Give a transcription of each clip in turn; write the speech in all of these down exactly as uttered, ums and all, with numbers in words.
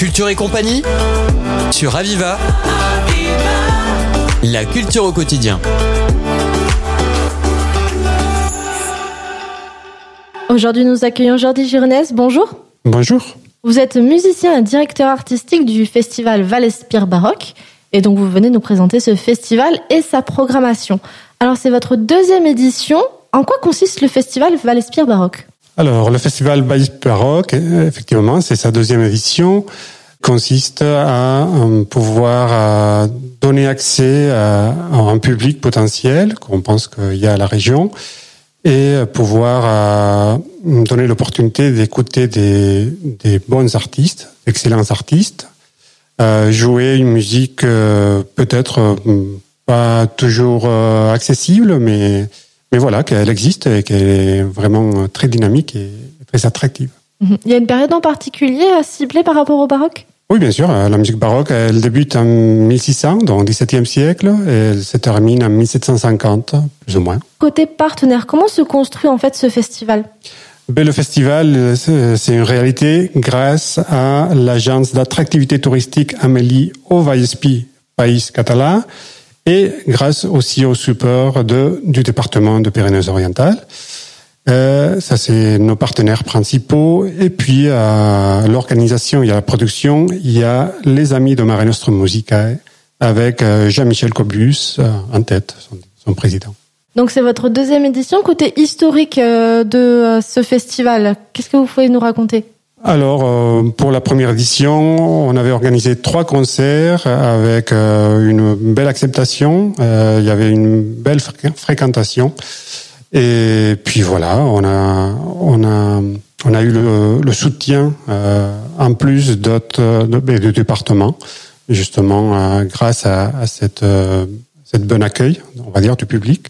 Culture et compagnie sur Aviva. La culture au quotidien. Aujourd'hui, nous accueillons Jordi Gironès. Bonjour. Bonjour. Vous êtes musicien et directeur artistique du festival Vallespir Baroc. Et donc, vous venez nous présenter ce festival et sa programmation. Alors, c'est votre deuxième édition. En quoi consiste le festival Vallespir Baroc ? Alors, le festival Vallespir Baroc, effectivement, c'est sa deuxième édition, consiste à pouvoir donner accès à un public potentiel, qu'on pense qu'il y a à la région, et pouvoir donner l'opportunité d'écouter des, des bons artistes, d'excellents artistes, jouer une musique peut-être pas toujours accessible, mais, mais voilà, qu'elle existe et qu'elle est vraiment très dynamique et très attractive. Il y a une période en particulier à cibler par rapport au baroque ? Oui, bien sûr. La musique baroque, elle débute en mille six cents, donc dix-septième siècle, et elle se termine en mille sept cent cinquante, plus ou moins. Côté partenaire, comment se construit en fait ce festival ? Ben, le festival, c'est une réalité grâce à l'agence d'attractivité touristique Amélie-Ovais-Espi, Pays Catalan, et grâce aussi au support de, du département de Pyrénées-Orientales. Euh, ça, c'est nos partenaires principaux. Et puis, à euh, l'organisation, il y a la production, il y a les amis de Mare Nostrum Musica, avec euh, Jean-Michel Cobus euh, en tête, son, son président. Donc, c'est votre deuxième édition. Côté historique euh, de euh, ce festival, qu'est-ce que vous pouvez nous raconter ? Alors, euh, pour la première édition, on avait organisé trois concerts avec euh, une belle acceptation. Euh, il y avait une belle fré- fréquentation. Et puis voilà, on a on a on a eu le, le soutien euh, en plus d'autres de, de départements, justement euh, grâce à, à cette euh, cette bonne accueil, on va dire, du public.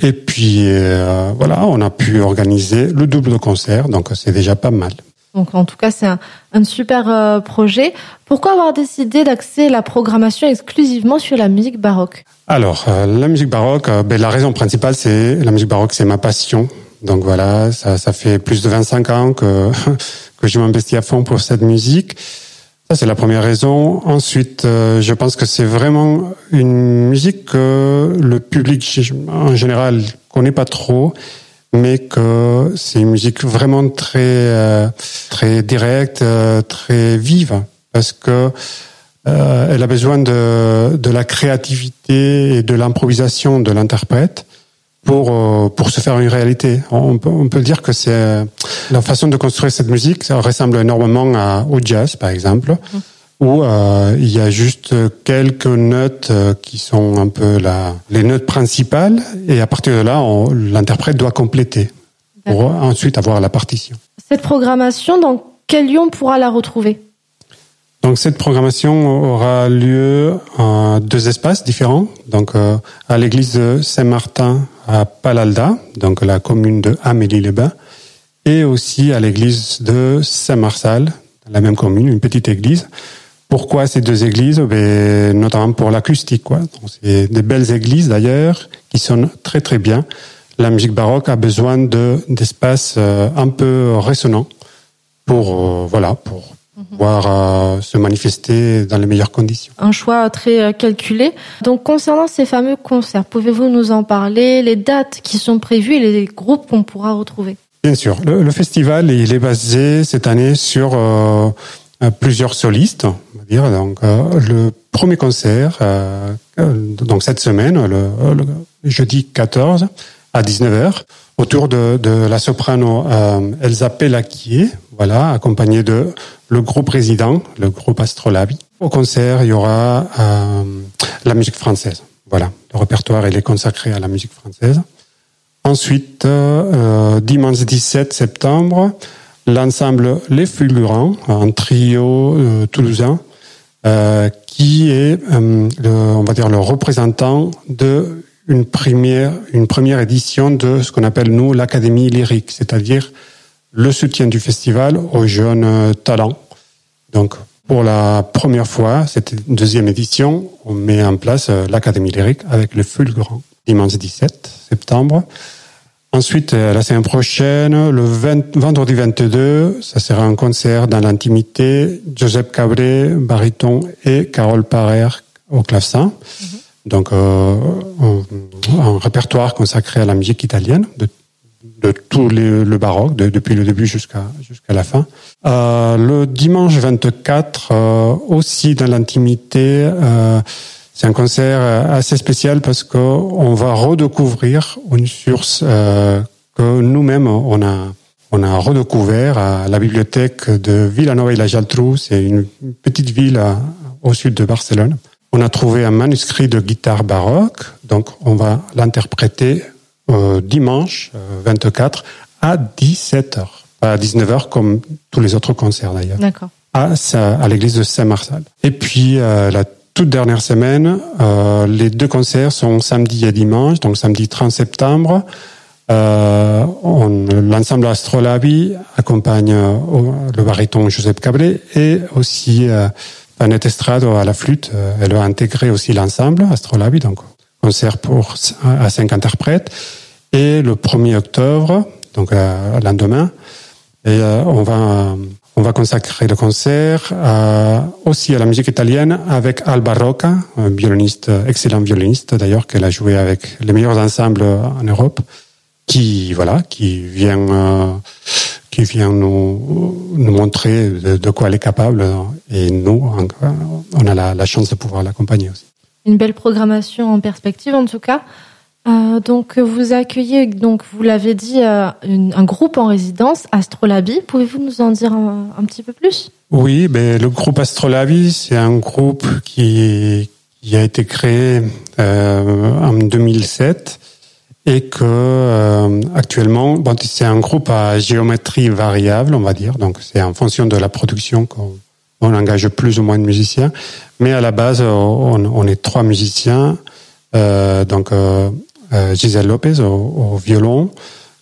Et puis euh, voilà, on a pu organiser le double de concert, donc c'est déjà pas mal. Donc en tout cas, c'est un, un super projet. Pourquoi avoir décidé d'axer la programmation exclusivement sur la musique baroque ? Alors, euh, la musique baroque, euh, ben, la raison principale, c'est la musique baroque, c'est ma passion. Donc voilà, ça, ça fait plus de vingt-cinq ans que, que je m'investis à fond pour cette musique. Ça, c'est la première raison. Ensuite, euh, je pense que c'est vraiment une musique que le public, en général, connaît pas trop, mais que c'est une musique vraiment très euh, très directe, euh, très vive, parce que euh, elle a besoin de de la créativité et de l'improvisation de l'interprète pour euh, pour se faire une réalité. On peut on peut dire que c'est euh, la façon de construire cette musique, ça ressemble énormément à, au jazz par exemple, mmh. où euh, il y a juste quelques notes euh, qui sont un peu la les notes principales, et à partir de là, on, l'interprète doit compléter pour D'accord. ensuite avoir la partition. Cette programmation, dans quel lieu on pourra la retrouver ? Donc cette programmation aura lieu en deux espaces différents, donc euh, à l'église de Saint-Martin à Palalda, donc la commune de Amélie-les-Bains, et aussi à l'église de Saint-Marsal, la même commune, une petite église. Pourquoi ces deux églises ? Ben, notamment pour l'acoustique, quoi. Donc, c'est des belles églises d'ailleurs qui sonnent très très bien. La musique baroque a besoin de d'espaces euh, un peu résonnants pour euh, voilà pour pouvoir euh, se manifester dans les meilleures conditions. Un choix très calculé. Donc, concernant ces fameux concerts, pouvez-vous nous en parler, les dates qui sont prévues et les groupes qu'on pourra retrouver ? Bien sûr. Le, le festival, il est basé cette année sur euh, plusieurs solistes, on va dire. Donc, euh, le premier concert, euh, donc cette semaine, le, le jeudi quatorze à dix-neuf heures, autour de, de la soprano euh, Elsa Pellacquier, voilà, accompagnée de le groupe résident, le groupe Astrolabie. Au concert, il y aura euh, la musique française. Voilà, le répertoire il est consacré à la musique française. Ensuite, euh, dimanche dix-sept septembre, l'ensemble Les fulgurants, un trio euh, toulousain, euh, qui est, euh, le, on va dire, le représentant de une première, une première édition de ce qu'on appelle, nous, l'Académie lyrique, c'est-à-dire le soutien du festival aux jeunes talents. Donc, pour la première fois, cette deuxième édition, on met en place l'Académie lyrique avec le fulgurant, dimanche dix-sept septembre. Ensuite, la semaine prochaine, le vingt, vendredi vingt-deux, ça sera un concert dans l'intimité. Josep Cabré, baryton, et Carole Parer au clavecin. Mm-hmm. Donc, euh, un, un répertoire consacré à la musique italienne, de, de tout les, le baroque, de, depuis le début jusqu'à, jusqu'à la fin. Euh, le dimanche vingt-quatre, euh, aussi dans l'intimité, euh, c'est un concert assez spécial parce que on va redécouvrir une source euh, que nous-mêmes on a on a redécouvert à la bibliothèque de Villanova i la Geltrú. C'est une petite ville à, au sud de Barcelone. On a trouvé un manuscrit de guitare baroque, donc on va l'interpréter euh, dimanche euh, vingt-quatre à dix-sept heures, pas à dix-neuf heures comme tous les autres concerts d'ailleurs. D'accord. À à l'église de Saint-Marçal. Et puis euh, la toute dernière semaine, euh, les deux concerts sont samedi et dimanche. Donc samedi trente septembre, euh, on, l'ensemble Astrolabie accompagne euh, le baryton Josep Cablet et aussi euh, Panette Estrado à la flûte. Elle a intégré aussi l'ensemble Astrolabie, donc concert pour à cinq interprètes. Et le premier octobre, donc euh, lendemain, et euh, on va euh, On va consacrer le concert à, aussi à la musique italienne avec Alba Rocca, un violoniste, excellent violoniste d'ailleurs, qu'elle a joué avec les meilleurs ensembles en Europe, qui voilà, qui vient, euh, qui vient nous, nous montrer de, de quoi elle est capable, et nous on a la, la chance de pouvoir l'accompagner aussi. Une belle programmation en perspective en tout cas. Euh, donc vous accueillez, donc vous l'avez dit, euh, une, un groupe en résidence, Astrolabie. Pouvez-vous nous en dire un, un petit peu plus ? Oui, ben le groupe Astrolabie, c'est un groupe qui qui a été créé euh, en deux mille sept et que euh, actuellement, bon, c'est un groupe à géométrie variable, on va dire. Donc c'est en fonction de la production qu'on on engage plus ou moins de musiciens, mais à la base on, on est trois musiciens. Euh, donc euh, Gisèle Lopez au, au violon,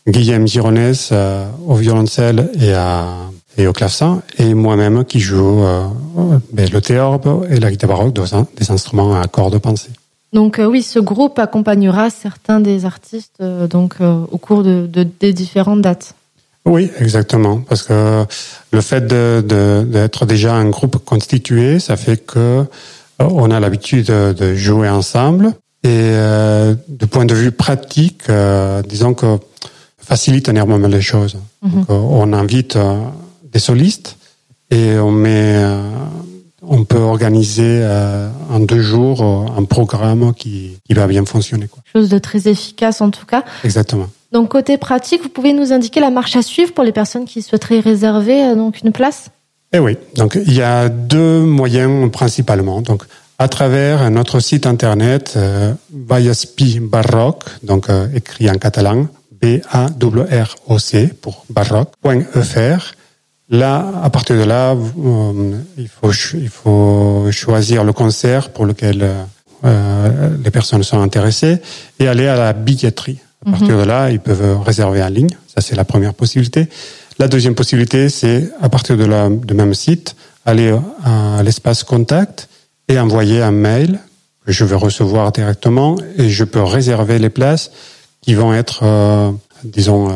Guillaume Gironès euh, au violoncelle et, à, et au clavecin, et moi-même qui joue euh, le théorbe et la guitare baroque, des, des instruments à cordes pincées. Donc euh, oui, ce groupe accompagnera certains des artistes euh, donc, euh, au cours de, de, des différentes dates. Oui, exactement, parce que le fait de, de, d'être déjà un groupe constitué, ça fait que euh, on a l'habitude de, de jouer ensemble. Et euh, de point de vue pratique, euh, disons que facilite énormément les choses. Mm-hmm. Donc, euh, on invite euh, des solistes et on met, euh, on peut organiser euh, en deux jours euh, un programme qui, qui va bien fonctionner, quoi. Chose de très efficace en tout cas. Exactement. Donc côté pratique, vous pouvez nous indiquer la marche à suivre pour les personnes qui souhaiteraient réserver euh, donc une place ? Eh oui. Donc il y a deux moyens principalement. Donc à travers notre site internet euh, Vallespir Baroc, donc euh, écrit en catalan B A R R O C pour baroc point F R. Là, à partir de là, euh, il faut ch- il faut choisir le concert pour lequel euh, les personnes sont intéressées et aller à la billetterie. À partir mm-hmm. de là, ils peuvent réserver en ligne. Ça, c'est la première possibilité. La deuxième possibilité, c'est à partir de la de même site, aller à l'espace contact et envoyer un mail que je vais recevoir directement et je peux réserver les places qui vont être, euh, disons, euh,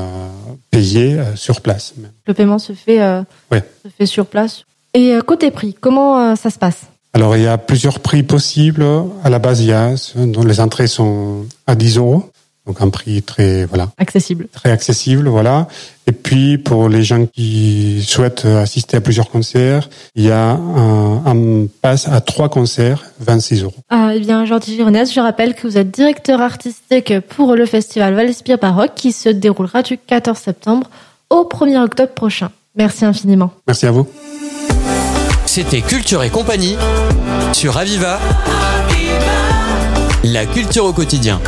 payées euh, sur place. Le paiement se fait, euh, oui. se fait sur place. Et euh, côté prix, comment euh, ça se passe ? Alors, il y a plusieurs prix possibles. À la base, il y a dont les entrées sont à dix euros. Donc un prix très voilà accessible, très accessible voilà. Et puis pour les gens qui souhaitent assister à plusieurs concerts, il y a un, un pass à trois concerts, vingt-six euros. Ah, eh bien Jordi Gironès, je rappelle que vous êtes directeur artistique pour le festival Vallespir Baroc qui se déroulera du quatorze septembre au premier octobre prochain. Merci infiniment. Merci à vous. C'était Culture et compagnie sur Aviva. Aviva. La culture au quotidien.